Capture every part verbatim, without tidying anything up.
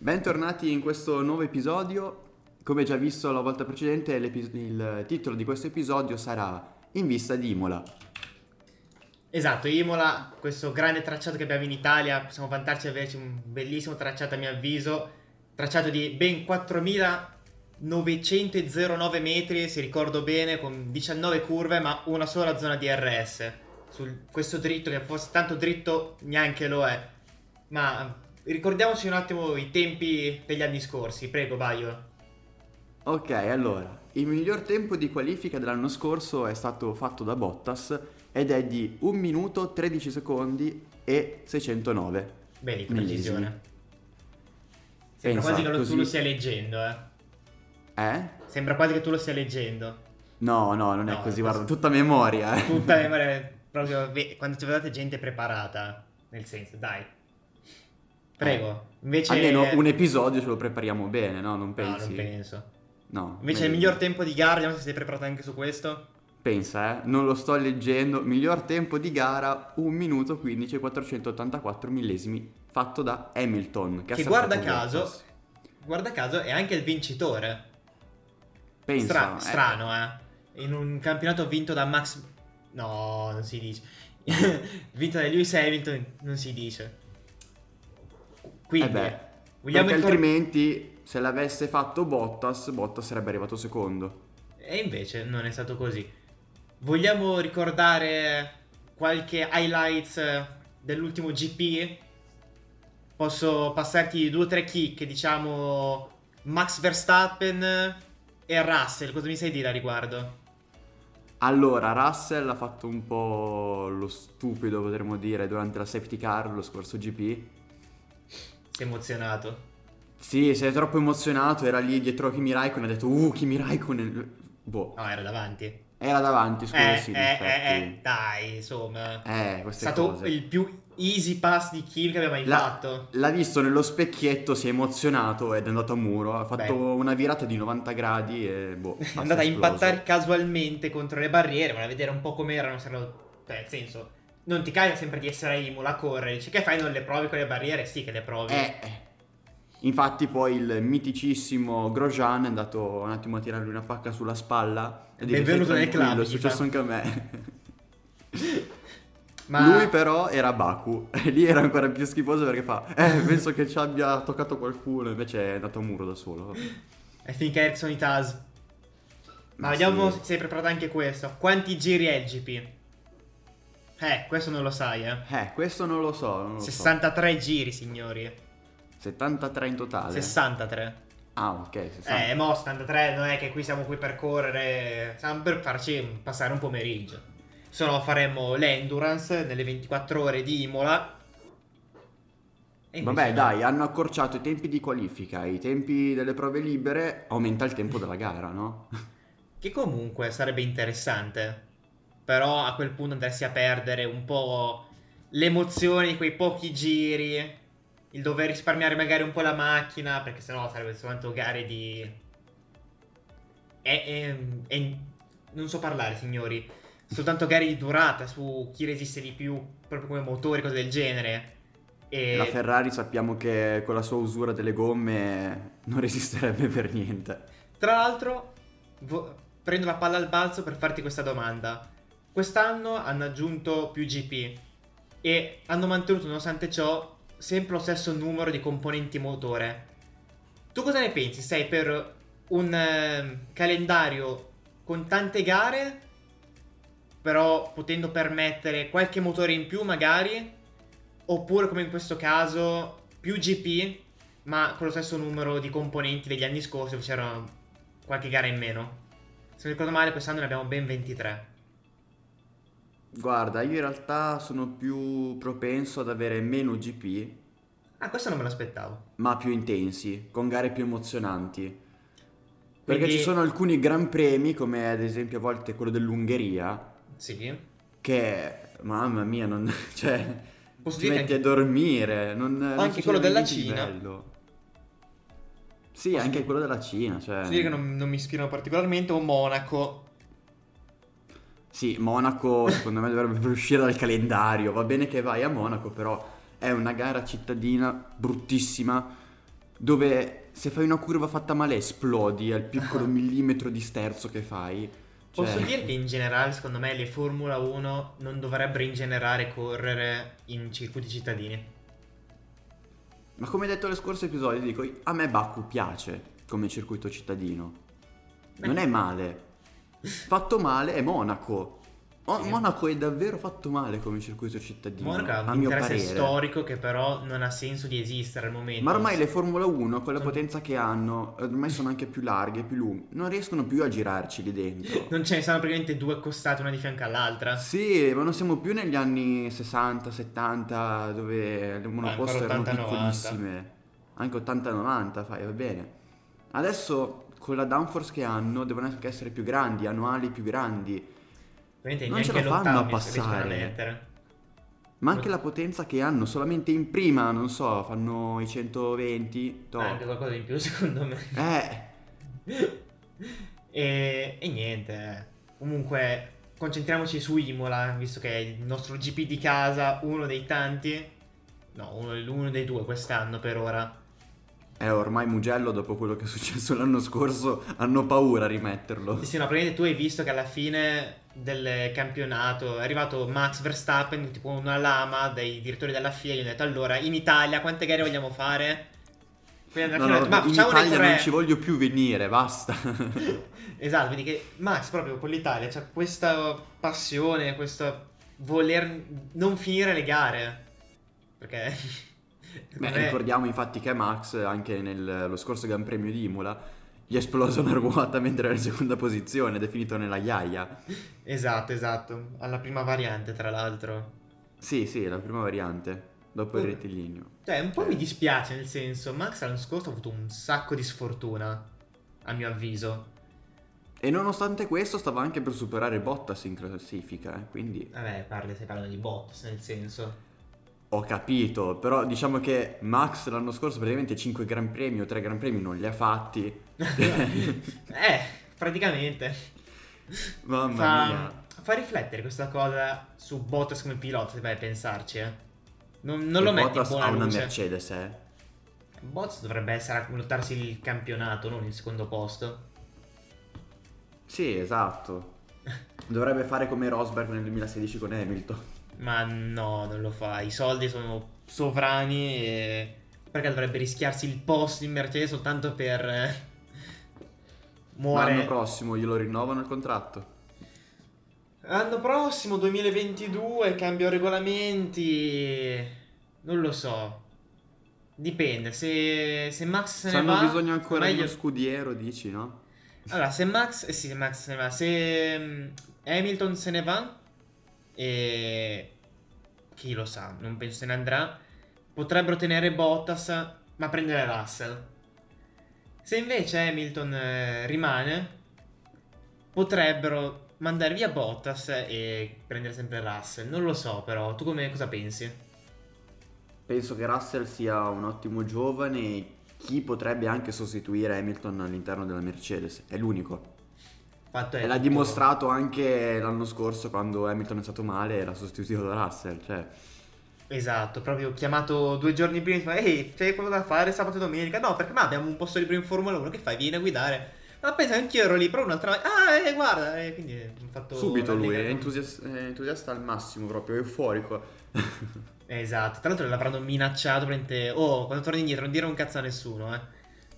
Bentornati in questo nuovo episodio. Come già visto la volta precedente, il titolo di questo episodio sarà In vista di Imola. Esatto, Imola, questo grande tracciato che abbiamo in Italia. Possiamo vantarci di averci un bellissimo tracciato, a mio avviso. Tracciato di ben quattromilanovecento virgola zero nove metri, se ricordo bene, con diciannove curve, ma una sola zona D R S. Su questo dritto, che fosse tanto dritto, neanche lo è. Ma ricordiamoci un attimo i tempi degli anni scorsi, prego Baio. Ok, allora, il miglior tempo di qualifica dell'anno scorso è stato fatto da Bottas ed è di un minuto tredici secondi e seicentonove. Bene, con precisione. Sembra Pensa, quasi che lo, così... tu lo stia leggendo, eh. Eh? Sembra quasi che tu lo stia leggendo. No, no, non no, è così, guarda, posso... tutta memoria. Eh. Tutta memoria, proprio quando ci vedete gente preparata, nel senso, dai. Prego. Invece almeno un episodio ce lo prepariamo bene, no? Non pensi? No, non penso. No. Invece meglio. Il miglior tempo di gara, vediamo se sei preparato anche su questo. Pensa, eh, non lo sto leggendo. Miglior tempo di gara un minuto quindici e quattrocentottantaquattro millesimi, fatto da Hamilton, che, che guarda caso Bottas. Guarda caso è anche il vincitore. Pensa, Stra- eh. strano, eh. In un campionato vinto da Max No, non si dice. Vinto da Lewis Hamilton, non si dice. Quindi, eh beh, vogliamo perché intor- altrimenti se l'avesse fatto Bottas, Bottas sarebbe arrivato secondo. E invece non è stato così. Vogliamo ricordare qualche highlights dell'ultimo G P? Posso passarti due o tre chicche, diciamo Max Verstappen e Russell. Cosa mi sai dire a riguardo? Allora, Russell ha fatto un po' lo stupido, potremmo dire, durante la safety car lo scorso G P. Emozionato. Sì, sei troppo emozionato, era lì dietro Kimi Raikkonen, ha detto "Uh, Kimi Raikkonen". Boh. No, era davanti. Era davanti, scusa, eh, sì, eh, eh, eh, dai, insomma. Eh, è stato cose. Il più easy pass di Kimi che abbia mai l'ha, fatto. L'ha visto nello specchietto, si è emozionato ed è andato a muro, ha fatto Beh. una virata di novanta gradi e boh, è andata a impattare casualmente contro le barriere, ma a vedere un po' come erano, saranno, cioè, nel senso non ti capita sempre di essere a Imola a correre, dici che fai, non le provi con le barriere? Sì che le provi. Eh, infatti poi il miticissimo Grosjean è andato un attimo a tirargli una pacca sulla spalla. Benvenuto nel club. È successo anche a me. Ma... lui però era a Baku, e lì era ancora più schifoso perché fa Eh, penso che ci abbia toccato qualcuno, invece è andato a muro da solo. E finché Ericsson i T A S. Ma vediamo se sei preparato anche questo. Quanti giri è il G P? Eh, questo non lo sai, eh. Eh, questo non lo so, non lo sessantatré so. Giri, signori. settantatré in totale? sessantatré. Ah, ok, sessanta. Eh, mo settantatré, non è che qui siamo qui per correre, siamo per farci passare un pomeriggio. Se no faremo l'endurance nelle ventiquattro ore di Imola. Vabbè, dai, hanno accorciato i tempi di qualifica, i tempi delle prove libere, aumenta il tempo della gara, no? Che comunque sarebbe interessante. Però a quel punto andresti a perdere un po' l'emozione di quei pochi giri, il dover risparmiare magari un po' la macchina, perché sennò sarebbe soltanto gare di... E, e, e... non so parlare, signori. Soltanto gare di durata su chi resiste di più, proprio come motori, cose del genere. E... la Ferrari sappiamo che con la sua usura delle gomme non resisterebbe per niente. Tra l'altro, vo- prendo la palla al balzo per farti questa domanda. Quest'anno hanno aggiunto più G P e hanno mantenuto, nonostante ciò, sempre lo stesso numero di componenti motore. Tu cosa ne pensi? Sei per un eh, calendario con tante gare, però potendo permettere qualche motore in più magari, oppure come in questo caso più G P ma con lo stesso numero di componenti degli anni scorsi dove c'era qualche gara in meno? Se non ricordo male quest'anno ne abbiamo ben ventitré. Guarda, io in realtà sono più propenso ad avere meno G P. Ah, questo non me l'aspettavo. Ma più intensi, con gare più emozionanti. Quindi... perché ci sono alcuni gran premi, come ad esempio a volte quello dell'Ungheria. Sì. Che, mamma mia, non... cioè, posso ti metti anche... a dormire. Non, anche non quello della Cina. Bello. Sì, posso anche dire... quello della Cina, cioè... Posso dire che non, non mi ispirano particolarmente, o Monaco... Sì, Monaco secondo me dovrebbe uscire dal calendario. Va bene che vai a Monaco, però è una gara cittadina bruttissima, dove se fai una curva fatta male esplodi al piccolo millimetro di sterzo che fai. Cioè... Posso dire che in generale secondo me le Formula uno non dovrebbero in generale correre in circuiti cittadini. Ma come detto nel scorso episodio, dico, a me Baku piace come circuito cittadino. Beh. Non è male. Fatto male è Monaco. Oh, sì. Monaco è davvero fatto male come circuito cittadino. Monaco ha un interesse storico che però non ha senso di esistere al momento. Ma ormai le Formula uno con la potenza che hanno, ormai sono anche più larghe, più lunghe, non riescono più a girarci lì dentro. Non ce ne sono praticamente due accostate una di fianco all'altra. Sì, ma non siamo più negli anni sessanta settanta dove le monoposto erano piccolissime. Anche ottanta novanta fai, va bene. Adesso con la downforce che hanno devono anche essere più grandi, hanno ali più grandi. Non ce la fanno a passare. Ma anche la potenza che hanno solamente in prima, non so, fanno i centoventi. Top. Anche qualcosa in più secondo me. Eh. e, e niente. Comunque concentriamoci su Imola, visto che è il nostro G P di casa, uno dei tanti. No, uno, uno dei due quest'anno per ora. Eh, ormai Mugello, dopo quello che è successo l'anno scorso, hanno paura a rimetterlo. Sì, sì, no, praticamente tu hai visto che alla fine del campionato è arrivato Max Verstappen, tipo una lama dei direttori della F I A, gli ho detto, allora, in Italia quante gare vogliamo fare? Quindi alla no, fine no, ho detto, ma in Italia tre. Non ci voglio più venire, basta. Esatto, quindi che Max proprio con l'Italia c'ha cioè questa passione, questo voler non finire le gare, perché... Beh, Beh, ricordiamo infatti che Max anche nello scorso Gran Premio di Imola gli è esplosa una ruota mentre era in seconda posizione ed è finito nella ghiaia. Esatto, esatto, alla prima variante tra l'altro. Sì, sì, la prima variante, dopo uh, il rettilineo. Cioè, un po' eh. mi dispiace nel senso, Max l'anno scorso ha avuto un sacco di sfortuna, a mio avviso. E nonostante questo stava anche per superare Bottas in classifica, eh, quindi... Vabbè, parli, se parlano di Bottas nel senso... Ho capito, però diciamo che Max l'anno scorso praticamente cinque Gran Premi o tre Gran Premi non li ha fatti. eh, praticamente. Mamma fa, mia. Fa riflettere questa cosa su Bottas come pilota, se vai a pensarci, eh. Non, non lo metti in buona luce. Bottas ha una Mercedes, eh. Bottas dovrebbe essere a lottarsi il campionato, non il secondo posto. Sì, esatto. Dovrebbe fare come Rosberg nel duemilasedici con Hamilton. Ma no, non lo fa, i soldi sono sovrani e... perché dovrebbe rischiarsi il posto in Mercedes soltanto per muore. L'anno prossimo glielo rinnovano il contratto? L'anno prossimo, duemilaventidue, cambio regolamenti, non lo so, dipende, se, se Max se ne va... Hanno bisogno ancora meglio... di uno scudiero, dici, no? Allora, se Max, eh sì, Max se ne va, se Hamilton se ne va... E chi lo sa, non penso se ne andrà. Potrebbero tenere Bottas, ma prendere Russell. Se invece Hamilton eh, rimane, potrebbero mandare via Bottas e prendere sempre Russell. Non lo so, però tu come cosa pensi? Penso che Russell sia un ottimo giovane, chi potrebbe anche sostituire Hamilton all'interno della Mercedes. È l'unico. E l'ha dimostrato anche l'anno scorso quando Hamilton è stato male e l'ha sostituito da Russell, cioè. Esatto, proprio chiamato due giorni prima, ehi, c'è qualcosa da fare sabato e domenica? No, perché ma abbiamo un posto libero in Formula uno, che fai? Vieni a guidare. Ma pensa, anch'io ero lì, però un'altra volta, ah, eh, guarda, e quindi ho fatto... Subito lui, è entusias- entusiasta al massimo proprio, euforico. Esatto, tra l'altro l'avranno minacciato, praticamente, oh, quando torni indietro non dire un cazzo a nessuno, eh,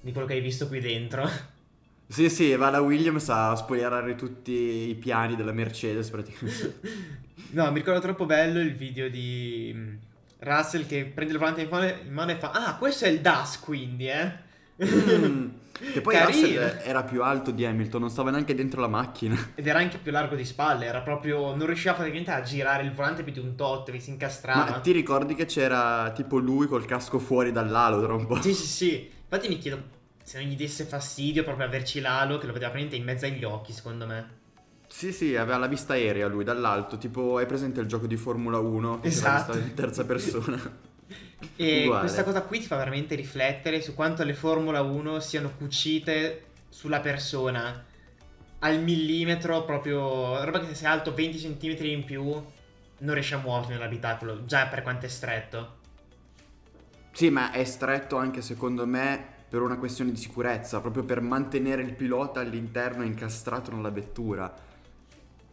di quello che hai visto qui dentro. Sì, sì, va da Williams a spoilerare tutti i piani della Mercedes praticamente. No, mi ricordo troppo bello il video di Russell che prende il volante in mano e fa ah, questo è il D A S quindi, eh. Mm, che poi carino. Russell era più alto di Hamilton, non stava neanche dentro la macchina. Ed era anche più largo di spalle, era proprio... non riusciva praticamente a girare il volante più di un tot, che si incastrava. Ma ti ricordi che c'era tipo lui col casco fuori dall'alo tra un po'? Sì, sì, sì. Infatti mi chiedo... se non gli desse fastidio proprio averci l'alo che lo vedeva praticamente in mezzo agli occhi, secondo me. Sì, sì, aveva la vista aerea lui dall'alto, tipo hai presente il gioco di Formula uno? Esatto. In terza persona. E uguale. Questa cosa qui ti fa veramente riflettere su quanto le Formula uno siano cucite sulla persona al millimetro, proprio roba che se sei alto venti centimetri in più non riesci a muoverti nell'abitacolo, già per quanto è stretto. Sì, ma è stretto anche secondo me per una questione di sicurezza, proprio per mantenere il pilota all'interno incastrato nella vettura.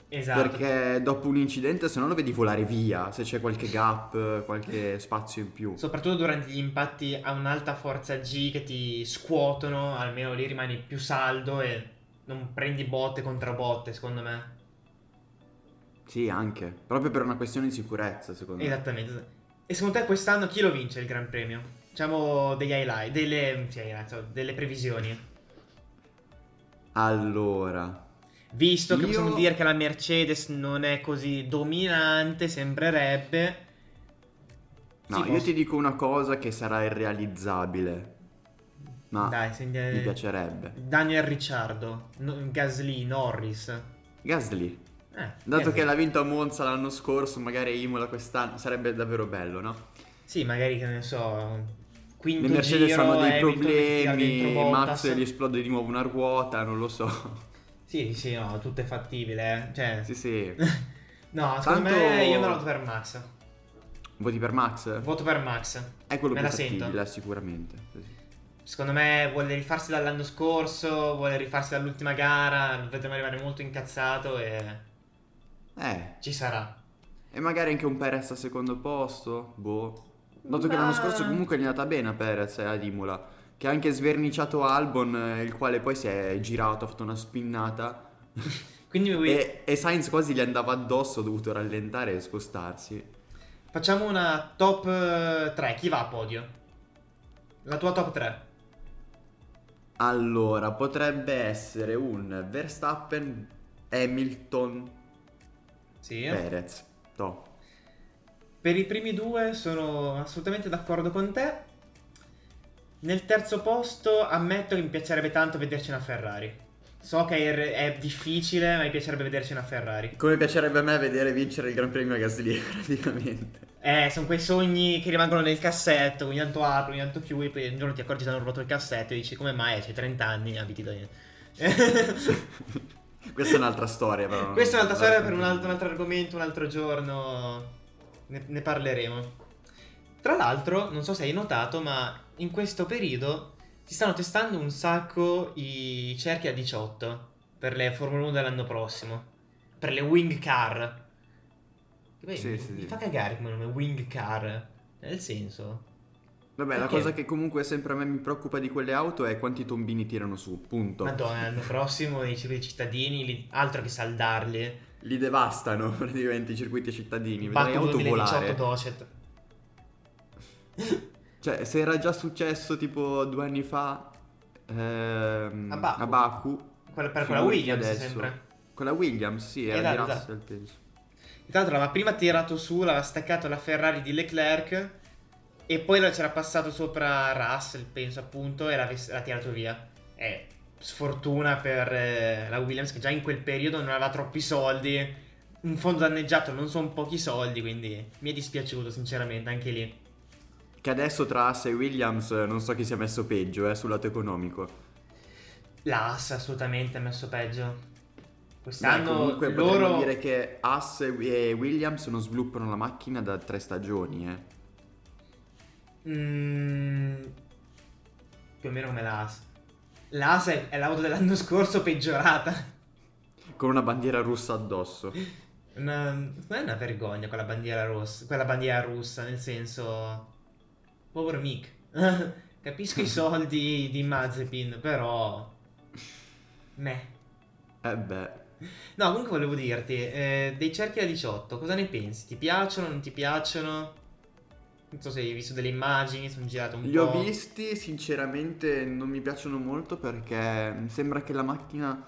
Esatto. Perché dopo un incidente se no lo vedi volare via, se c'è qualche gap, qualche spazio in più. Soprattutto durante gli impatti a un'alta forza G che ti scuotono, almeno lì rimani più saldo e non prendi botte contro botte, secondo me. Sì, anche, proprio per una questione di sicurezza, secondo me. Esattamente. E secondo te quest'anno chi lo vince il Gran Premio? Diciamo degli highlight, delle, sì, highlight, delle previsioni. Allora... Visto che Io... possiamo dire che la Mercedes non è così dominante, sembrerebbe. No, io ti dico una cosa che sarà irrealizzabile, ma dai, sende... mi piacerebbe. Daniel Ricciardo, no, Gasly, Norris. Gasly. Eh, Dato Gasly. che l'ha vinto a Monza l'anno scorso, magari Imola quest'anno, sarebbe davvero bello, no? Sì, magari, che ne so... Quinto le Mercedes giro, hanno dei Hamilton, problemi, Max gli esplode di nuovo una ruota, non lo so. Sì, sì, no, tutto è fattibile, eh. Cioè... Sì, sì. No, secondo Tanto... me io me lo voto per Max. Voti per Max? Voto per Max. È quello me più la fattibile, sento. sicuramente. Sì, sì. Secondo me vuole rifarsi dall'anno scorso, vuole rifarsi dall'ultima gara, lo vedremo arrivare molto incazzato e... Eh. Ci sarà. E magari anche un Perez al secondo posto, boh. Dato Ma... che l'anno scorso comunque gli è andata bene a Perez ad Imola. Che ha anche sverniciato Albon, il quale poi si è girato, ha fatto una spinnata. Quindi mi... e, e Sainz quasi gli andava addosso, ha dovuto rallentare e spostarsi. Facciamo una top tre, chi va a podio? La tua top tre. Allora, potrebbe essere un Verstappen, Hamilton, sì. Perez, top. Per i primi due sono assolutamente d'accordo con te. Nel terzo posto ammetto che mi piacerebbe tanto vederci una Ferrari. So che è, è difficile, ma mi piacerebbe vederci una Ferrari. Come piacerebbe a me vedere vincere il Gran Premio a Gasly, praticamente. Eh, sono quei sogni che rimangono nel cassetto, ogni tanto apri, ogni tanto chiudi, poi un giorno ti accorgi che hanno rubato il cassetto e dici come mai, c'hai trenta anni, abiti da... Questa è un'altra storia, però. Questa è un'altra storia per un altro, un altro argomento, un altro giorno, ne, ne parleremo. Tra l'altro, non so se hai notato, ma in questo periodo si stanno testando un sacco i cerchi a diciotto per le Formula uno dell'anno prossimo, per le wing car. Beh, sì, mi, sì, mi fa cagare come nome, wing car, nel senso... Vabbè, perché? La cosa che comunque sempre a me mi preoccupa di quelle auto è quanti tombini tirano su, punto. Madonna, l'anno prossimo i cittadini, li, altro che saldarli. Li devastano praticamente i circuiti cittadini, vedrai auto volare. Docet. Cioè, se era già successo tipo due anni fa ehm, a Baku, a Baku quella, per quella Williams adesso. Sempre quella Williams, sì, era esatto, di Russell, esatto. Penso. Intanto l'aveva prima tirato su, l'aveva staccato la Ferrari di Leclerc e poi la c'era passato sopra Russell, penso appunto, e l'ha, l'ha tirato via. Eh, sfortuna per eh, la Williams che già in quel periodo non aveva troppi soldi, un fondo danneggiato non sono pochi soldi, quindi mi è dispiaciuto sinceramente anche lì. Che adesso tra Haas e Williams non so chi si è messo peggio, eh, sul lato economico. La Haas assolutamente ha messo peggio. Quest'anno Beh, comunque loro... potremmo dire che Haas e Williams non sviluppano la macchina da tre stagioni, eh. Mm, più o meno come la Haas. La Haas è l'auto dell'anno scorso peggiorata. Con una bandiera russa addosso. Una... Non è una vergogna quella bandiera rossa, quella bandiera russa, nel senso... Povero Mick. Capisco i soldi di Mazepin, però... Meh. Eh beh. No, comunque volevo dirti, eh, dei cerchi da diciotto, cosa ne pensi? Ti piacciono, non ti piacciono? Non so se hai visto delle immagini, sono girato un Li po'. Li ho visti, sinceramente non mi piacciono molto perché mi sembra che la macchina...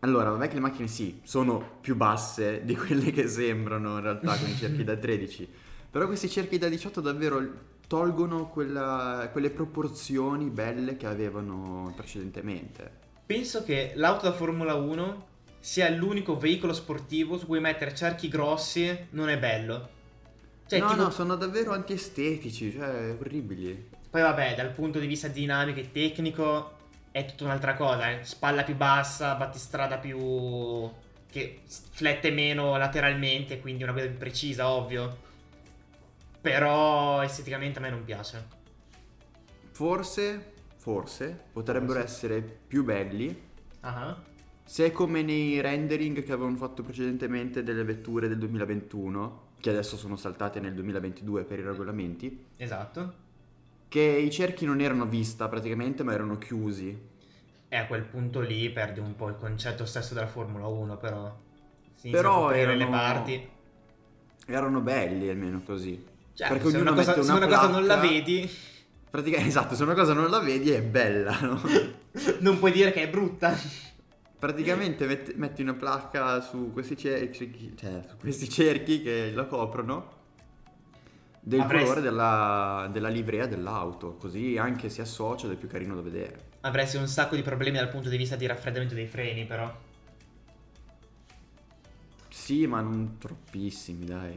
Allora, vabbè che le macchine sì, sono più basse di quelle che sembrano in realtà con i cerchi da tredici. Però questi cerchi da diciotto davvero... tolgono quella, quelle proporzioni belle che avevano precedentemente. Penso che l'auto da Formula uno sia l'unico veicolo sportivo su cui mettere cerchi grossi non è bello. Cioè, no, tipo... no, sono davvero antiestetici, cioè orribili. Poi vabbè, dal punto di vista dinamico e tecnico è tutta un'altra cosa, eh? Spalla più bassa, battistrada più... che flette meno lateralmente, quindi una guida più precisa, ovvio. però esteticamente a me non piace. Forse, forse potrebbero forse. essere più belli uh-huh. se come nei rendering che avevano fatto precedentemente delle vetture del duemilaventuno, che adesso sono saltate nel duemilaventidue per i regolamenti. Esatto. Che i cerchi non erano vista praticamente, ma erano chiusi. E a quel punto lì perde un po' il concetto stesso della Formula uno, però si inizia però a coprire erano, le parti. Erano belli almeno così. Cioè, perché se una cosa, mette una, se una placca, cosa non la vedi, praticamente, esatto, se una cosa non la vedi è bella, no? Non puoi dire che è brutta. Praticamente metti, metti una placca su questi cerchi, cioè su questi cerchi che la coprono. Del Avresti... colore della, della livrea dell'auto, così anche si associa ed è più carino da vedere. Avresti un sacco di problemi dal punto di vista di raffreddamento dei freni, però. Sì, ma non troppissimi, dai.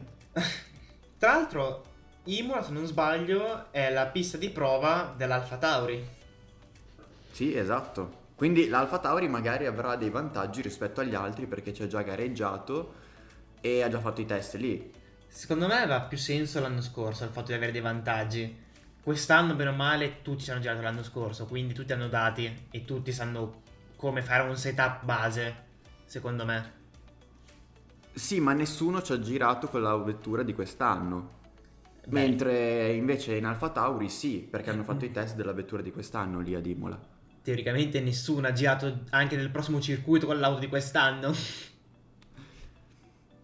Tra l'altro, Imola, se non sbaglio, è la pista di prova dell'Alfa Tauri. Sì, esatto. Quindi l'Alfa Tauri magari avrà dei vantaggi rispetto agli altri perché ci ha già gareggiato e ha già fatto i test lì. Secondo me aveva più senso l'anno scorso il fatto di avere dei vantaggi. Quest'anno, bene o male, tutti ci hanno girato l'anno scorso, quindi tutti hanno dati e tutti sanno come fare un setup base, secondo me. Sì, ma nessuno ci ha girato con la vettura di quest'anno. Beh. Mentre invece in Alfa Tauri sì, perché hanno fatto i test della vettura di quest'anno lì ad Imola. Teoricamente nessuno ha girato anche nel prossimo circuito con l'auto di quest'anno.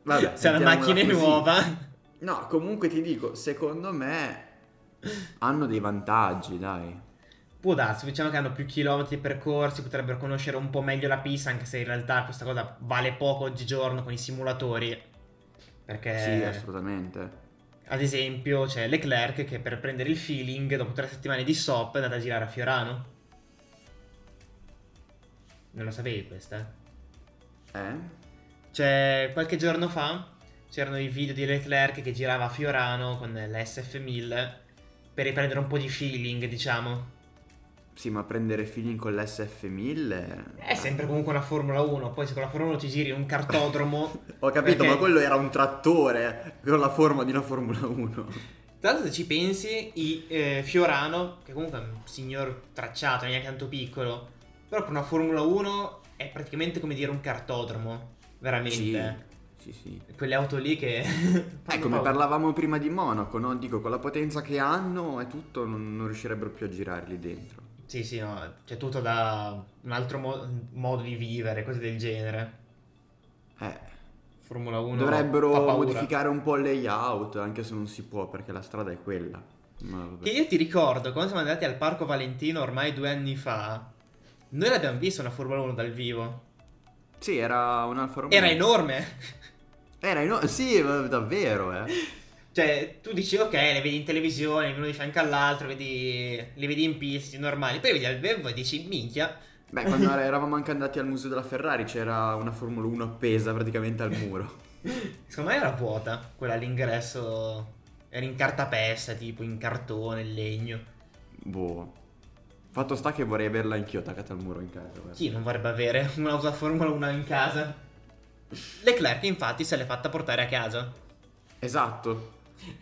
Vabbè, se la macchina è nuova. No, comunque ti dico, secondo me hanno dei vantaggi, dai. Può darsi, diciamo che hanno più chilometri percorsi, potrebbero conoscere un po' meglio la pista, anche se in realtà questa cosa vale poco oggigiorno con i simulatori. Perché sì, assolutamente. Ad esempio c'è Leclerc che per prendere il feeling dopo tre settimane di stop è andato a girare a Fiorano. Non lo sapevi questa? Eh? eh? Cioè, qualche giorno fa c'erano i video di Leclerc che girava a Fiorano con l'esse effe mille per riprendere un po' di feeling, diciamo. Sì, ma prendere feeling con l'esse effe mille... È sempre comunque una Formula uno, poi se con la Formula uno ti giri in un cartodromo... Ho capito, perché... ma quello era un trattore con la forma di una Formula uno. Tra l'altro, se ci pensi, i, eh, Fiorano, che comunque è un signor tracciato, neanche tanto piccolo, però per una Formula uno è praticamente come dire un cartodromo. Veramente. Sì, sì, sì. Quelle auto lì che... eh, come parlavamo prima di Monaco, no? Dico, con la potenza che hanno e tutto, non, non riuscirebbero più a girarli dentro. Sì, sì, no. C'è tutto da un altro mo- modo di vivere, cose del genere. Eh. Formula uno dovrebbero modificare un po' il layout, anche se non si può, perché la strada è quella. Ma che io ti ricordo, quando siamo andati al Parco Valentino ormai due anni fa, noi l'abbiamo vista una Formula uno dal vivo. Sì, era un Alfa Romeo. Era enorme. Era enorme, sì, davvero, eh. Cioè, tu dici, ok, le vedi in televisione, uno di fianco all'altro, vedi, le vedi in piste, normali. Poi vedi al vivo e dici, minchia. Beh, quando eravamo anche andati al museo della Ferrari c'era una Formula uno appesa praticamente al muro. Secondo me era vuota, quella all'ingresso. Era in cartapesta, tipo, in cartone, in legno. Boh. Fatto sta che vorrei averla anch'io attaccata al muro in casa. Guarda. Chi non vorrebbe avere un'auto Formula uno in casa? Leclerc infatti se l'è fatta portare a casa. Esatto.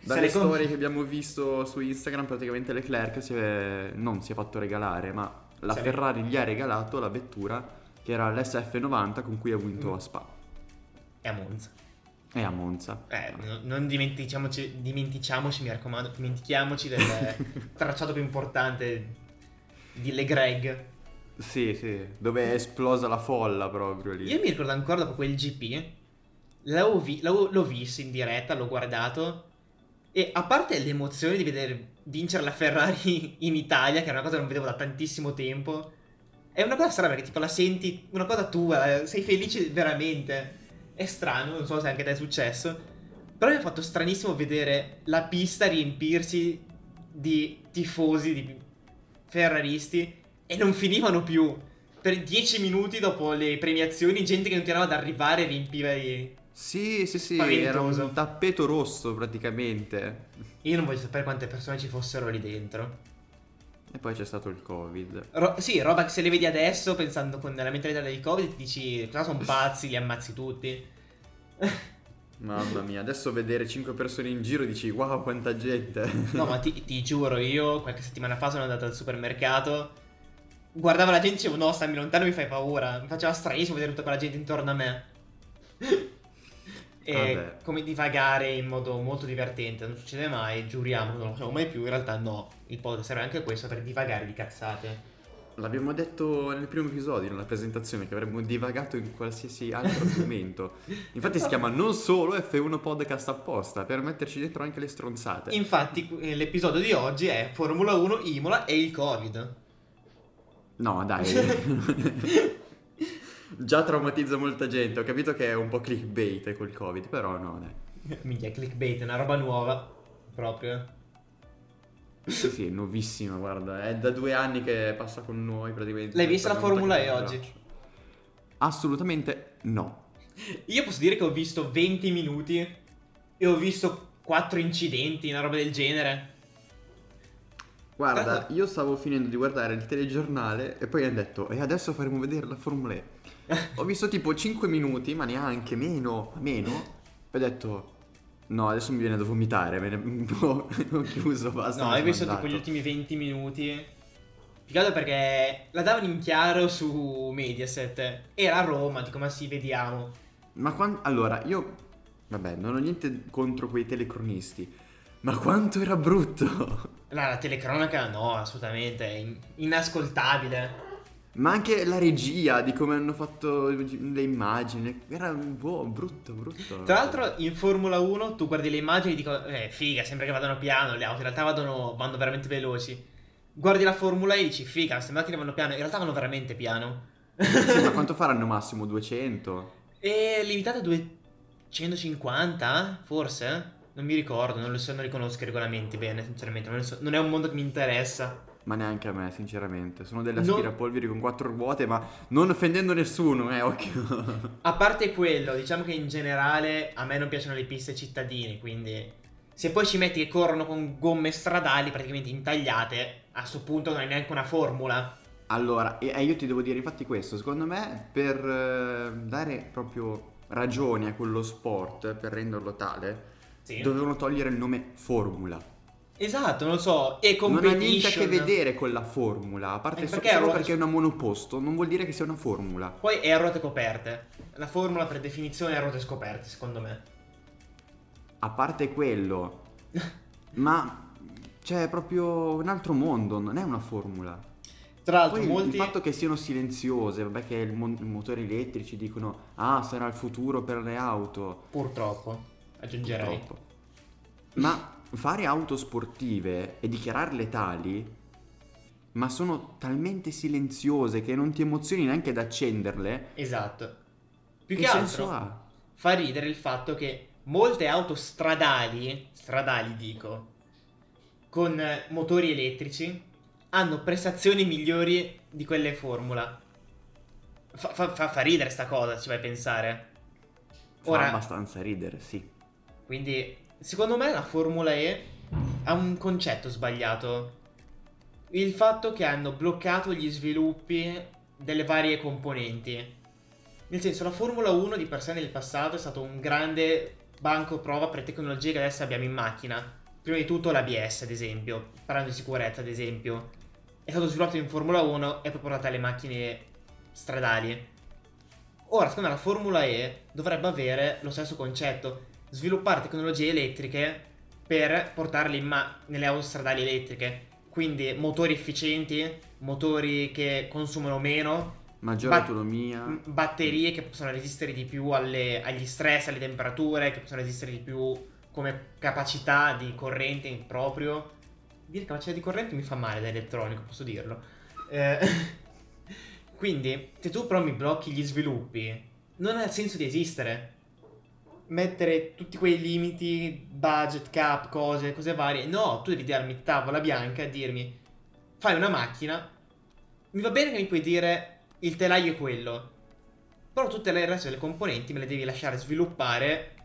Dalle storie con... che abbiamo visto su Instagram praticamente Leclerc si è... non si è fatto regalare, ma la se Ferrari è... gli ha regalato la vettura che era l'esse effe novanta con cui ha vinto mm. a Spa. E a Monza. E a Monza. Eh, no, non dimentichiamoci, dimentichiamoci, mi raccomando, dimentichiamoci del tracciato più importante... di Leclerc. Sì, sì, dove è esplosa la folla proprio lì. Io mi ricordo ancora dopo quel G P l'ho, vi- l'ho-, l'ho visto in diretta, l'ho guardato. E a parte l'emozione di vedere vincere la Ferrari in Italia, che è una cosa che non vedevo da tantissimo tempo, è una cosa strana perché tipo la senti, una cosa tua, sei felice veramente. È strano, non so se anche te è successo, però mi ha fatto stranissimo vedere la pista riempirsi di tifosi, di ferraristi, e non finivano più. Per dieci minuti dopo le premiazioni gente che non tirava ad arrivare riempiva i... Sì, sì, sì, spaventoso. Era un tappeto rosso praticamente. Io non voglio sapere quante persone ci fossero lì dentro. E poi c'è stato il Covid. Ro- sì, roba che se le vedi adesso pensando con la mentalità del Covid dici, cosa sono pazzi, li ammazzi tutti. Mamma mia, adesso vedere cinque persone in giro dici wow, quanta gente. No, ma ti, ti giuro, io qualche settimana fa sono andato al supermercato, guardavo la gente e dicevo no, stammi lontano, mi fai paura. Mi faceva stranissimo vedere tutta quella gente intorno a me. E vabbè, come divagare in modo molto divertente, non succede mai, giuriamo, non lo facciamo mai più. In realtà no, il podcast serve anche questo, per divagare di cazzate. L'abbiamo detto nel primo episodio, nella presentazione, che avremmo divagato in qualsiasi altro argomento. Infatti si chiama non solo effe uno Podcast apposta, per metterci dentro anche le stronzate. Infatti l'episodio di oggi è Formula uno, Imola e il Covid. No, dai. Già traumatizza molta gente, ho capito che è un po' clickbait col Covid, però no, dai. Minchia, clickbait è una roba nuova, proprio. Sì, sì, è nuovissima, guarda, è da due anni che passa con noi praticamente. L'hai vista la Formula E oggi? Assolutamente no. Io posso dire che ho visto venti minuti e ho visto quattro incidenti, una roba del genere. Guarda, Tanto... io stavo finendo di guardare il telegiornale e poi hanno detto e adesso faremo vedere la Formula E. Ho visto tipo cinque minuti, ma neanche, meno, meno, e ho detto no, adesso mi viene da vomitare, me ne ho chiuso, basta. No, hai visto tipo gli ultimi venti minuti. Piccato perché la davano in chiaro su Mediaset. Era a Roma, dico, ma sì, vediamo. Ma quando... Allora, io... Vabbè, non ho niente contro quei telecronisti, ma quanto era brutto! La, la telecronaca no, assolutamente, è in- inascoltabile. Ma anche la regia, di come hanno fatto le immagini, era un po' brutto, brutto. Tra l'altro in Formula uno tu guardi le immagini e dico eh, figa, sembra che vadano piano le auto, in realtà vadano, vanno veramente veloci. Guardi la Formula e dici figa, sembra che vanno piano, in realtà vanno veramente piano. Sì, ma quanto faranno massimo? duecento? E limitato a duecentocinquanta, forse? Non mi ricordo, non lo so, non riconosco i regolamenti bene, sinceramente, non, so, non è un mondo che mi interessa. Ma neanche a me, sinceramente. Sono delle aspirapolveri non... con quattro ruote, ma non offendendo nessuno, eh, occhio. A parte quello, diciamo che in generale a me non piacciono le piste cittadine, quindi se poi ci metti che corrono con gomme stradali praticamente intagliate, a sto punto non è neanche una formula. Allora, e, e io ti devo dire infatti questo, secondo me per eh, dare proprio ragioni a quello sport, per renderlo tale, sì, dovevano togliere il nome formula. Esatto, non lo so, e competition. Non ha niente a che vedere con la formula, a parte perché solo ruote... perché è una monoposto, non vuol dire che sia una formula. Poi è a ruote coperte, la formula per definizione è a ruote scoperte, secondo me. A parte quello, ma c'è proprio un altro mondo, non è una formula. Tra l'altro poi molti... il fatto che siano silenziose, vabbè che i mo- motori elettrici dicono ah, sarà il futuro per le auto. Purtroppo, aggiungerei. Purtroppo. Ma... fare auto sportive e dichiararle tali, ma sono talmente silenziose che non ti emozioni neanche ad accenderle. Esatto. Più che, che altro ha? Fa ridere il fatto che molte auto stradali, stradali dico, con motori elettrici hanno prestazioni migliori di quelle formula. Fa, fa, fa ridere sta cosa, ci vai a pensare. Ora, fa abbastanza ridere, sì. Quindi... secondo me la Formula E ha un concetto sbagliato. Il fatto che hanno bloccato gli sviluppi delle varie componenti. Nel senso, la Formula uno di per sé nel passato è stato un grande banco prova per tecnologie che adesso abbiamo in macchina. Prima di tutto l'A B S, ad esempio, parlando di sicurezza, ad esempio. È stato sviluppato in Formula uno e poi portato alle macchine stradali. Ora, secondo me la Formula E dovrebbe avere lo stesso concetto. Sviluppare tecnologie elettriche per portarle in ma- nelle auto stradali elettriche, quindi motori efficienti, motori che consumano meno, maggiore bat- autonomia, batterie che possono resistere di più alle, agli stress, alle temperature, che possono resistere di più come capacità di corrente in proprio. Dire capacità di corrente mi fa male da elettronico, posso dirlo. Eh, quindi se tu però mi blocchi gli sviluppi non ha senso di esistere. Mettere tutti quei limiti, budget cap, cose, cose varie. No, tu devi darmi tavola bianca e dirmi fai una macchina. Mi va bene che mi puoi dire il telaio è quello, però tutte le resto delle componenti me le devi lasciare sviluppare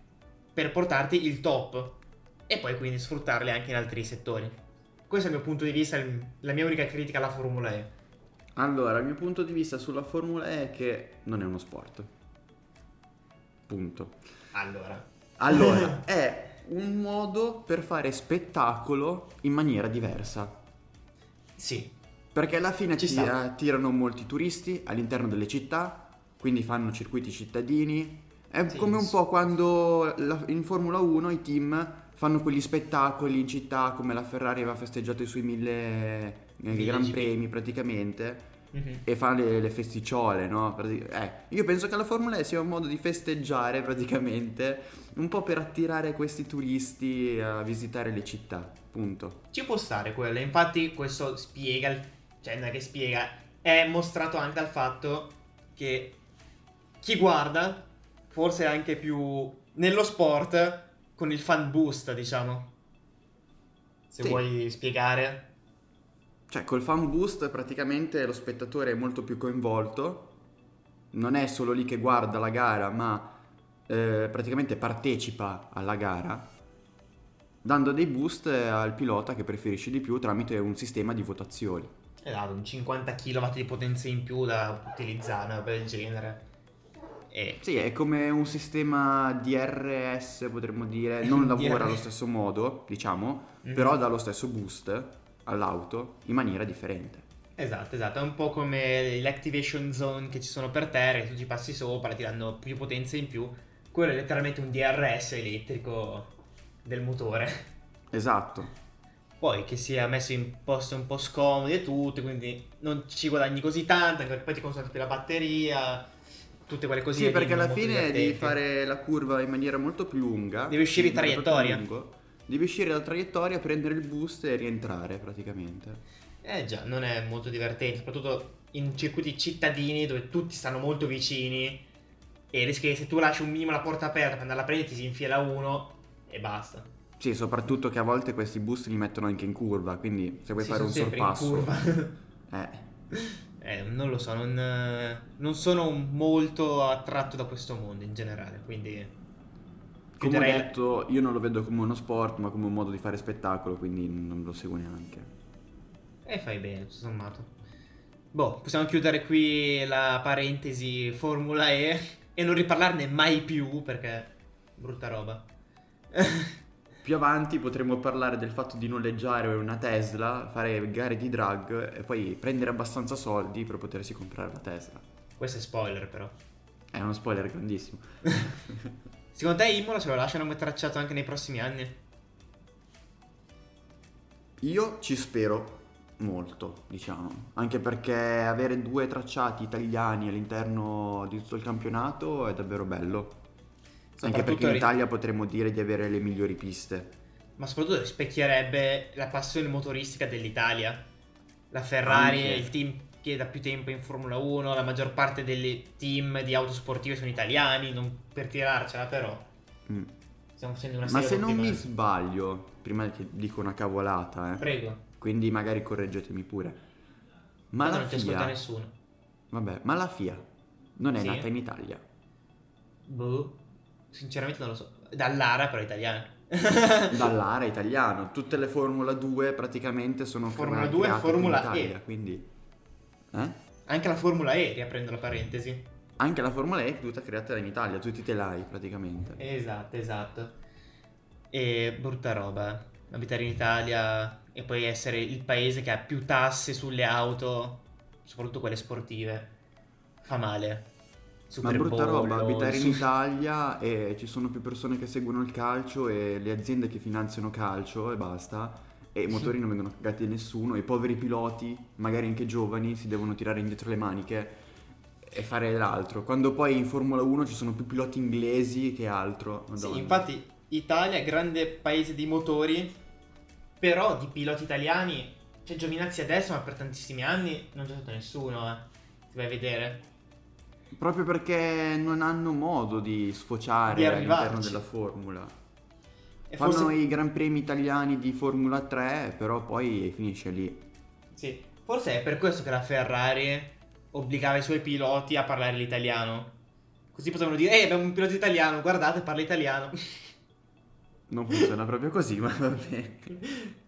per portarti il top e poi quindi sfruttarle anche in altri settori. Questo è il mio punto di vista, la mia unica critica alla Formula E. Allora, il mio punto di vista sulla Formula E è che non è uno sport. Punto. Allora, Allora, è un modo per fare spettacolo in maniera diversa. Sì. Perché alla fine ci si attirano molti turisti all'interno delle città, quindi fanno circuiti cittadini. È sì, come un po' quando la, in Formula uno i team fanno quegli spettacoli in città, come la Ferrari aveva festeggiato i suoi mille, mille gran G P. premi praticamente. Mm-hmm. E fa le, le festicciole, no? Eh, io penso che la Formula E sia un modo di festeggiare praticamente, un po' per attirare questi turisti a visitare le città, punto. Ci può stare quello, infatti questo spiega, cioè non è che spiega, è mostrato anche dal fatto che chi guarda, forse anche più nello sport, con il fan boost, diciamo, se sì. vuoi spiegare. Cioè, col fan boost praticamente lo spettatore è molto più coinvolto, non è solo lì che guarda la gara, ma eh, praticamente partecipa alla gara, dando dei boost al pilota che preferisce di più tramite un sistema di votazioni. Esatto, un cinquanta chilowatt di potenza in più da utilizzare, una roba del genere. E... Sì, è come un sistema D R S, potremmo dire, non lavora allo stesso modo, diciamo, mm-hmm. però dà lo stesso boost all'auto in maniera differente. Esatto, esatto, è un po' come l'activation zone che ci sono per terra, che tu ci passi sopra, ti danno più potenza in più. Quello è letteralmente un D R S elettrico del motore. Esatto. Poi che si è messo in posti un po' scomodi e tutto, quindi non ci guadagni così tanto, perché poi ti consuma più la batteria, tutte quelle cose. Sì, perché alla fine devi fare la curva in maniera molto più lunga. Devi uscire in traiettoria. Devi uscire dalla traiettoria, prendere il boost e rientrare praticamente. Eh già, non è molto divertente, soprattutto in circuiti cittadini dove tutti stanno molto vicini e rischi che se tu lasci un minimo la porta aperta per andare a prendere ti si infiela uno e basta. Sì, soprattutto che a volte questi boost li mettono anche in curva, quindi se vuoi sì, fare un sorpasso... in curva. eh. eh, non lo so, non, non sono molto attratto da questo mondo in generale, quindi... Come ho detto, io non lo vedo come uno sport, ma come un modo di fare spettacolo, quindi non lo seguo neanche. E fai bene, tutto sommato. Boh, possiamo chiudere qui la parentesi Formula E e non riparlarne mai più, perché brutta roba. Più avanti potremo parlare del fatto di noleggiare una Tesla, fare gare di drag e poi prendere abbastanza soldi per potersi comprare la Tesla. Questo è spoiler, però. È uno spoiler grandissimo. Secondo te Imola se lo lasciano come tracciato anche nei prossimi anni? Io ci spero molto, diciamo. Anche perché avere due tracciati italiani all'interno di tutto il campionato è davvero bello. Anche perché in Italia potremmo dire di avere le migliori piste. Ma soprattutto rispecchierebbe la passione motoristica dell'Italia. La Ferrari è il team che da più tempo in Formula uno, la maggior parte delle team di auto sportive sono italiani, non per tirarcela però. Mm. Stiamo facendo una serie. Ma se non mi sbaglio, prima che dico una cavolata, eh. Prego. Quindi magari correggetemi pure. Ma no, la non FIA... ti ascolta nessuno. Vabbè, ma la FIA non è sì. nata in Italia. Boh. Sinceramente non lo so. Dall'Ara però italiana. Dall'Ara italiano, tutte le Formula due praticamente sono Formula due e Formula in Italia, E, quindi Eh? anche la Formula E, riaprendo la parentesi, anche la Formula E è tutta creata in Italia, tutti i telai praticamente. Esatto, esatto. E brutta roba abitare in Italia e poi essere il paese che ha più tasse sulle auto, soprattutto quelle sportive, fa male. Super ma brutta bollo, roba abitare su... in Italia e ci sono più persone che seguono il calcio e le aziende che finanziano calcio e basta. E i motori non vengono cagati da nessuno, i poveri piloti, magari anche giovani, si devono tirare indietro le maniche e fare l'altro. Quando poi in Formula uno ci sono più piloti inglesi che altro. Madonna. Sì, infatti Italia è grande paese di motori, però di piloti italiani c'è Giovinazzi adesso, ma per tantissimi anni non c'è stato nessuno, eh. Ti vai a vedere. Proprio perché non hanno modo di sfociare di all'interno della Formula. E forse... fanno i gran premi italiani di Formula tre, però poi finisce lì. Sì, forse è per questo che la Ferrari obbligava i suoi piloti a parlare l'italiano. Così potevano dire, ehi abbiamo un pilota italiano, guardate parla italiano. Non funziona proprio così, ma va bene.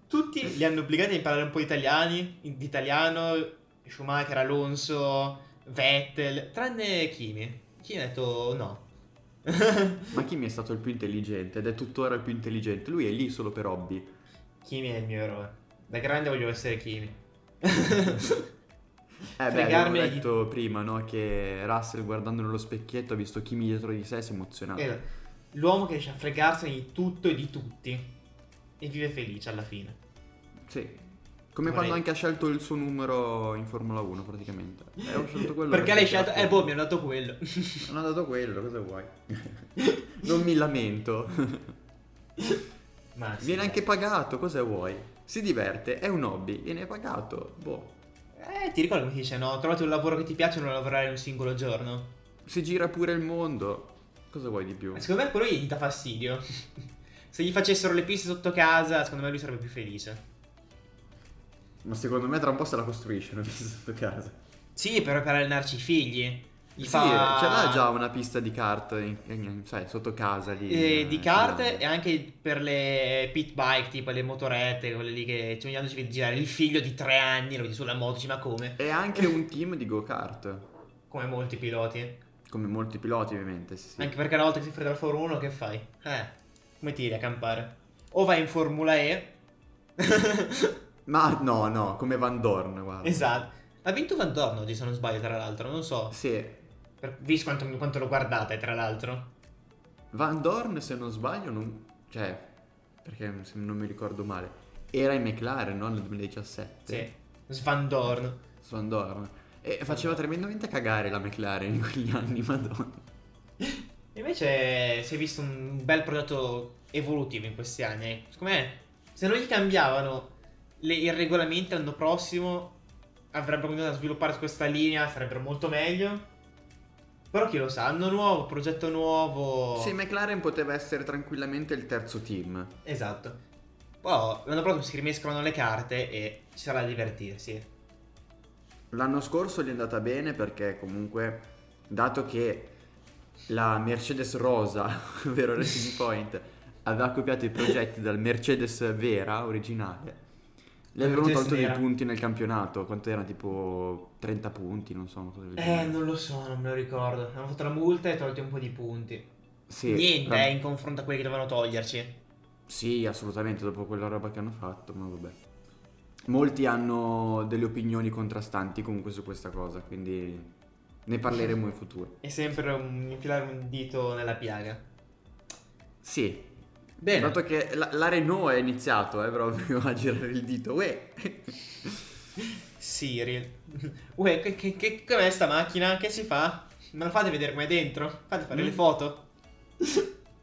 Tutti li hanno obbligati a imparare un po' italiani, d'italiano, Schumacher, Alonso, Vettel, tranne Kimi. Kimi ha detto no. Ma Kimi è stato il più intelligente ed è tuttora il più intelligente. Lui è lì solo per hobby. Kimi è il mio eroe. Da grande voglio essere Kimi. Eh beh, abbiamo detto prima, no, che Russell guardando nello specchietto ha visto Kimi dietro di sé e si è emozionato. Eh, l'uomo che riesce a fregarsene di tutto e di tutti e vive felice alla fine. Sì. Come vorrei... quando anche ha scelto il suo numero in Formula uno praticamente. Eh, ho scelto quello. Perché l'hai scelto? Eh boh, mi hanno dato quello. Mi hanno dato quello, cosa vuoi? Non mi lamento. Ma sì, viene eh. anche pagato, cosa vuoi? Si diverte, è un hobby, viene pagato, boh. Eh, ti ricordo come ti dice, no? Trovate un lavoro che ti piace e non lavorare in un singolo giorno. Si gira pure il mondo, cosa vuoi di più? Ma secondo me quello gli dà fastidio. Se gli facessero le piste sotto casa, secondo me lui sarebbe più felice. Ma secondo me tra un po' se la costruisce una pista sotto casa. Sì, però per allenarci i figli. Gli sì, fa... ce l'ha già una pista di kart, in, in, in, cioè sotto casa lì. Eh, eh, di kart eh. E anche per le pit bike, tipo le motorette, quelle lì che cioè, ogni anno ci vede girare il figlio di tre anni, lo vedi sulla moto, dici ma come? E anche un team di go-kart. Come molti piloti. Come molti piloti ovviamente, sì, sì. Anche perché una volta che si fredda la Formula uno che fai? Eh, come ti devi a campare? O vai in Formula E... Ma no, no, come Vandoorne, guarda. Esatto. Ha vinto Vandoorne oggi, se non sbaglio, tra l'altro, non so. Sì. Per... Visto quanto, quanto lo guardate, tra l'altro. Vandoorne, se non sbaglio, non... cioè, perché se non mi ricordo male, era in McLaren, no? Nel duemiladiciassette. Sì, Vandoorne. Vandoorne. E faceva tremendamente cagare la McLaren in quegli anni, madonna. Invece si è visto un bel progetto evolutivo in questi anni. Secondo me, se non gli cambiavano... Le, il regolamento l'anno prossimo avrebbero continuato a sviluppare questa linea, sarebbero molto meglio. Però chi lo sa, anno nuovo, progetto nuovo. Sì, McLaren poteva essere tranquillamente il terzo team. Esatto. Poi l'anno prossimo si rimescolano le carte e ci sarà da divertirsi. L'anno scorso gli è andata bene perché comunque, dato che la Mercedes rosa, ovvero Racing Point, aveva copiato i progetti dal Mercedes vera originale, le avevano tolto dei punti nel campionato. Quanto era? Tipo trenta punti, non so. Non eh, non lo so, non me lo ricordo. Hanno fatto la multa e tolto un po' di punti. Sì, niente, eh, in confronto a quelli che dovevano toglierci. Sì, assolutamente, dopo quella roba che hanno fatto, ma vabbè. Molti hanno delle opinioni contrastanti comunque su questa cosa, quindi ne parleremo in futuro. È sempre un, infilare un dito nella piaga. Sì. Bene. Dato che la, la Renault è iniziato eh, proprio a girare il dito. Uè. Cyril. Uè, che, che, che com'è sta macchina? Che si fa? Me la fate vedere com'è dentro? Fate fare mm. le foto.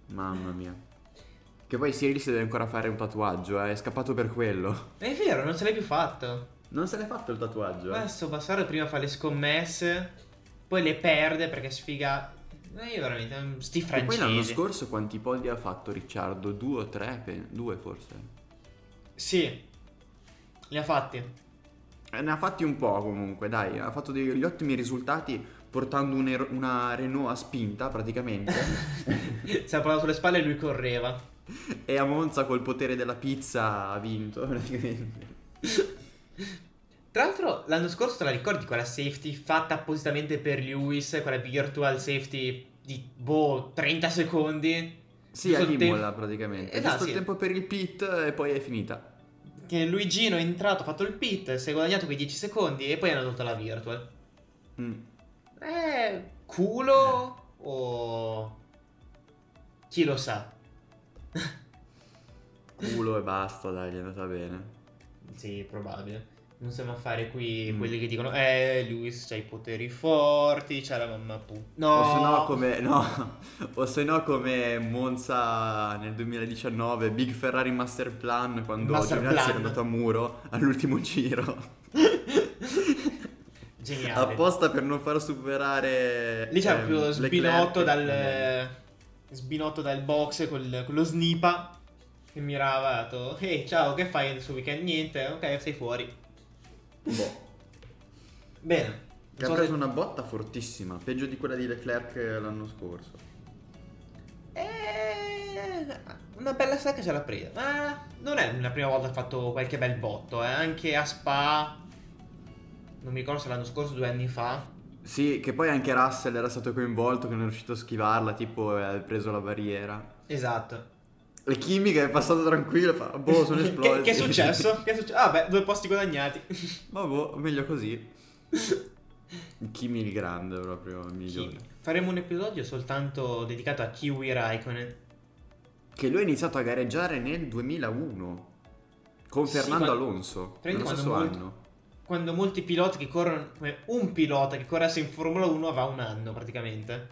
Mamma mia. Che poi Cyril si deve ancora fare un tatuaggio, eh. È scappato per quello. È vero, non se l'hai più fatto. Non se l'hai fatto il tatuaggio. Adesso eh. Passare prima fa le scommesse, poi le perde perché sfiga... Io veramente, sti francesi. E poi l'anno scorso quanti podi ha fatto Ricciardo? Due o tre? Due forse? Sì, li ha fatti. Eh, ne ha fatti un po' comunque, dai. Ha fatto degli ottimi risultati portando un er- una Renault a spinta praticamente. Si è portato sulle spalle e lui correva. E a Monza col potere della pizza ha vinto praticamente. Tra l'altro l'anno scorso te la ricordi quella safety fatta appositamente per Lewis, quella virtual safety di boh trenta secondi? Sì, a Imola te- praticamente, è eh, giusto sì. Il tempo per il pit e poi è finita. Che Luigino è entrato, ha fatto il pit, si è guadagnato quei dieci secondi e poi hanno tolto la virtual. Mm. Eh, culo eh. o chi lo sa? Culo e basta, dai, gli è andata bene. Sì, probabile. Non stiamo a fare qui mm. quelli che dicono Eh, Lewis c'ha i poteri forti, c'ha la mamma puttana. No. O se no come, no. O se no come Monza nel duemiladiciannove, Big Ferrari Master Plan, quando Giovinazzi era andato a muro all'ultimo giro. Geniale. Apposta per non far superare lì c'è ehm, proprio Sbinotto dal ehm. Sbinotto dal box col, con lo snipa che mirava e ha detto ehi ciao, che fai nel suo weekend? Niente, ok, sei fuori. Boh. Bene. Che ha preso una botta fortissima, peggio di quella di Leclerc l'anno scorso. Eh, una bella stacca ce l'ha presa. Ma non è la prima volta che ha fatto qualche bel botto, eh. Anche a Spa, non mi ricordo se l'anno scorso, due anni fa. Sì, che poi anche Russell era stato coinvolto, che non è riuscito a schivarla, tipo ha preso la barriera. Esatto. E Kimi che è passato tranquillo, fa, boh, sono esplosi. che, che è successo? Che è successo? Ah beh, due posti guadagnati. Ma boh, meglio così. Kimi il grande, proprio il migliore. Kimi. Faremo un episodio soltanto dedicato a Kimi Raikkonen. Che lui ha iniziato a gareggiare nel duemilauno con Fernando sì, Alonso, nello stesso molti, anno. Quando molti piloti che corrono, come un pilota che corresse in Formula uno va un anno praticamente.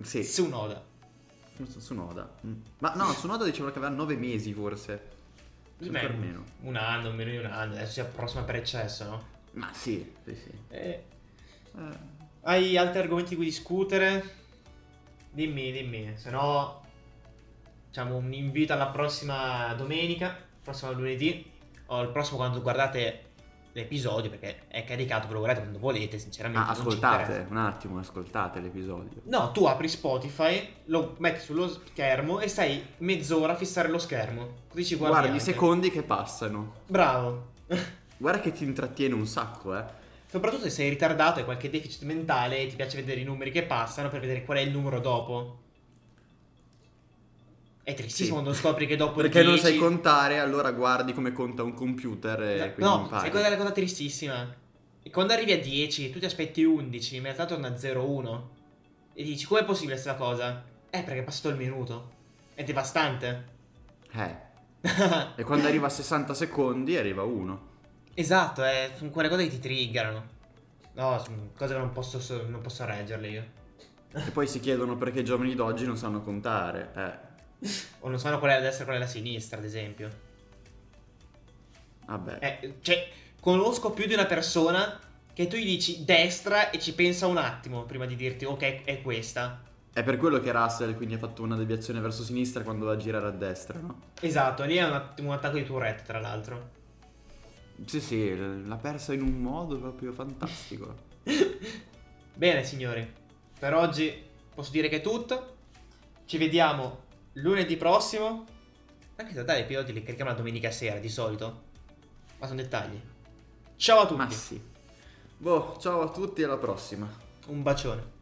Sì. Tsunoda. Tsunoda. Ma no, Tsunoda dicevano che aveva nove mesi forse. Beh, meno. Un anno, meno di un anno, adesso si approssima per eccesso, no? Ma sì, sì, sì. Eh, eh. Hai altri argomenti di cui discutere? Dimmi, dimmi, se no diciamo un invito alla prossima domenica, prossima lunedì o il prossimo quando guardate l'episodio, perché è caricato, ve lo guardate quando volete, sinceramente. Ah, ascoltate, un attimo, ascoltate l'episodio. No, tu apri Spotify, lo metti sullo schermo e stai mezz'ora a fissare lo schermo, così ci guardi. Guardi i secondi che passano. Bravo. Guarda che ti intrattiene un sacco, eh. Soprattutto se sei ritardato, hai qualche deficit mentale e ti piace vedere i numeri che passano per vedere qual è il numero dopo. È tristissimo sì. Quando scopri che dopo perché dieci... non sai contare, allora guardi come conta un computer e esatto. Quindi no, impari. Sai quella è la cosa tristissima. E quando arrivi a dieci, tu ti aspetti undici, in realtà torna a zero uno. E dici, com'è possibile questa cosa? Eh, perché è passato il minuto. È devastante. Eh. E quando arriva a sessanta secondi, arriva uno. Esatto, eh, sono quelle cose che ti triggerano. No, sono cose che non posso, non posso reggerle io. E poi si chiedono perché i giovani d'oggi non sanno contare, eh. O non sanno qual è la destra e qual è la sinistra, ad esempio. Vabbè. Eh, cioè, conosco più di una persona che tu gli dici destra e ci pensa un attimo prima di dirti ok, è questa. È per quello che Russell quindi ha fatto una deviazione verso sinistra quando va a girare a destra, no? Esatto, lì è un, attimo, un attacco di Tourette, tra l'altro. Sì, sì, l'ha persa in un modo proprio fantastico. Bene, signori, per oggi posso dire che è tutto. Ci vediamo lunedì prossimo. Anche se dai, i piloti li carichiamo la domenica sera di solito. Ma sono dettagli. Ciao a tutti. Ma sì. Boh, ciao a tutti e alla prossima. Un bacione.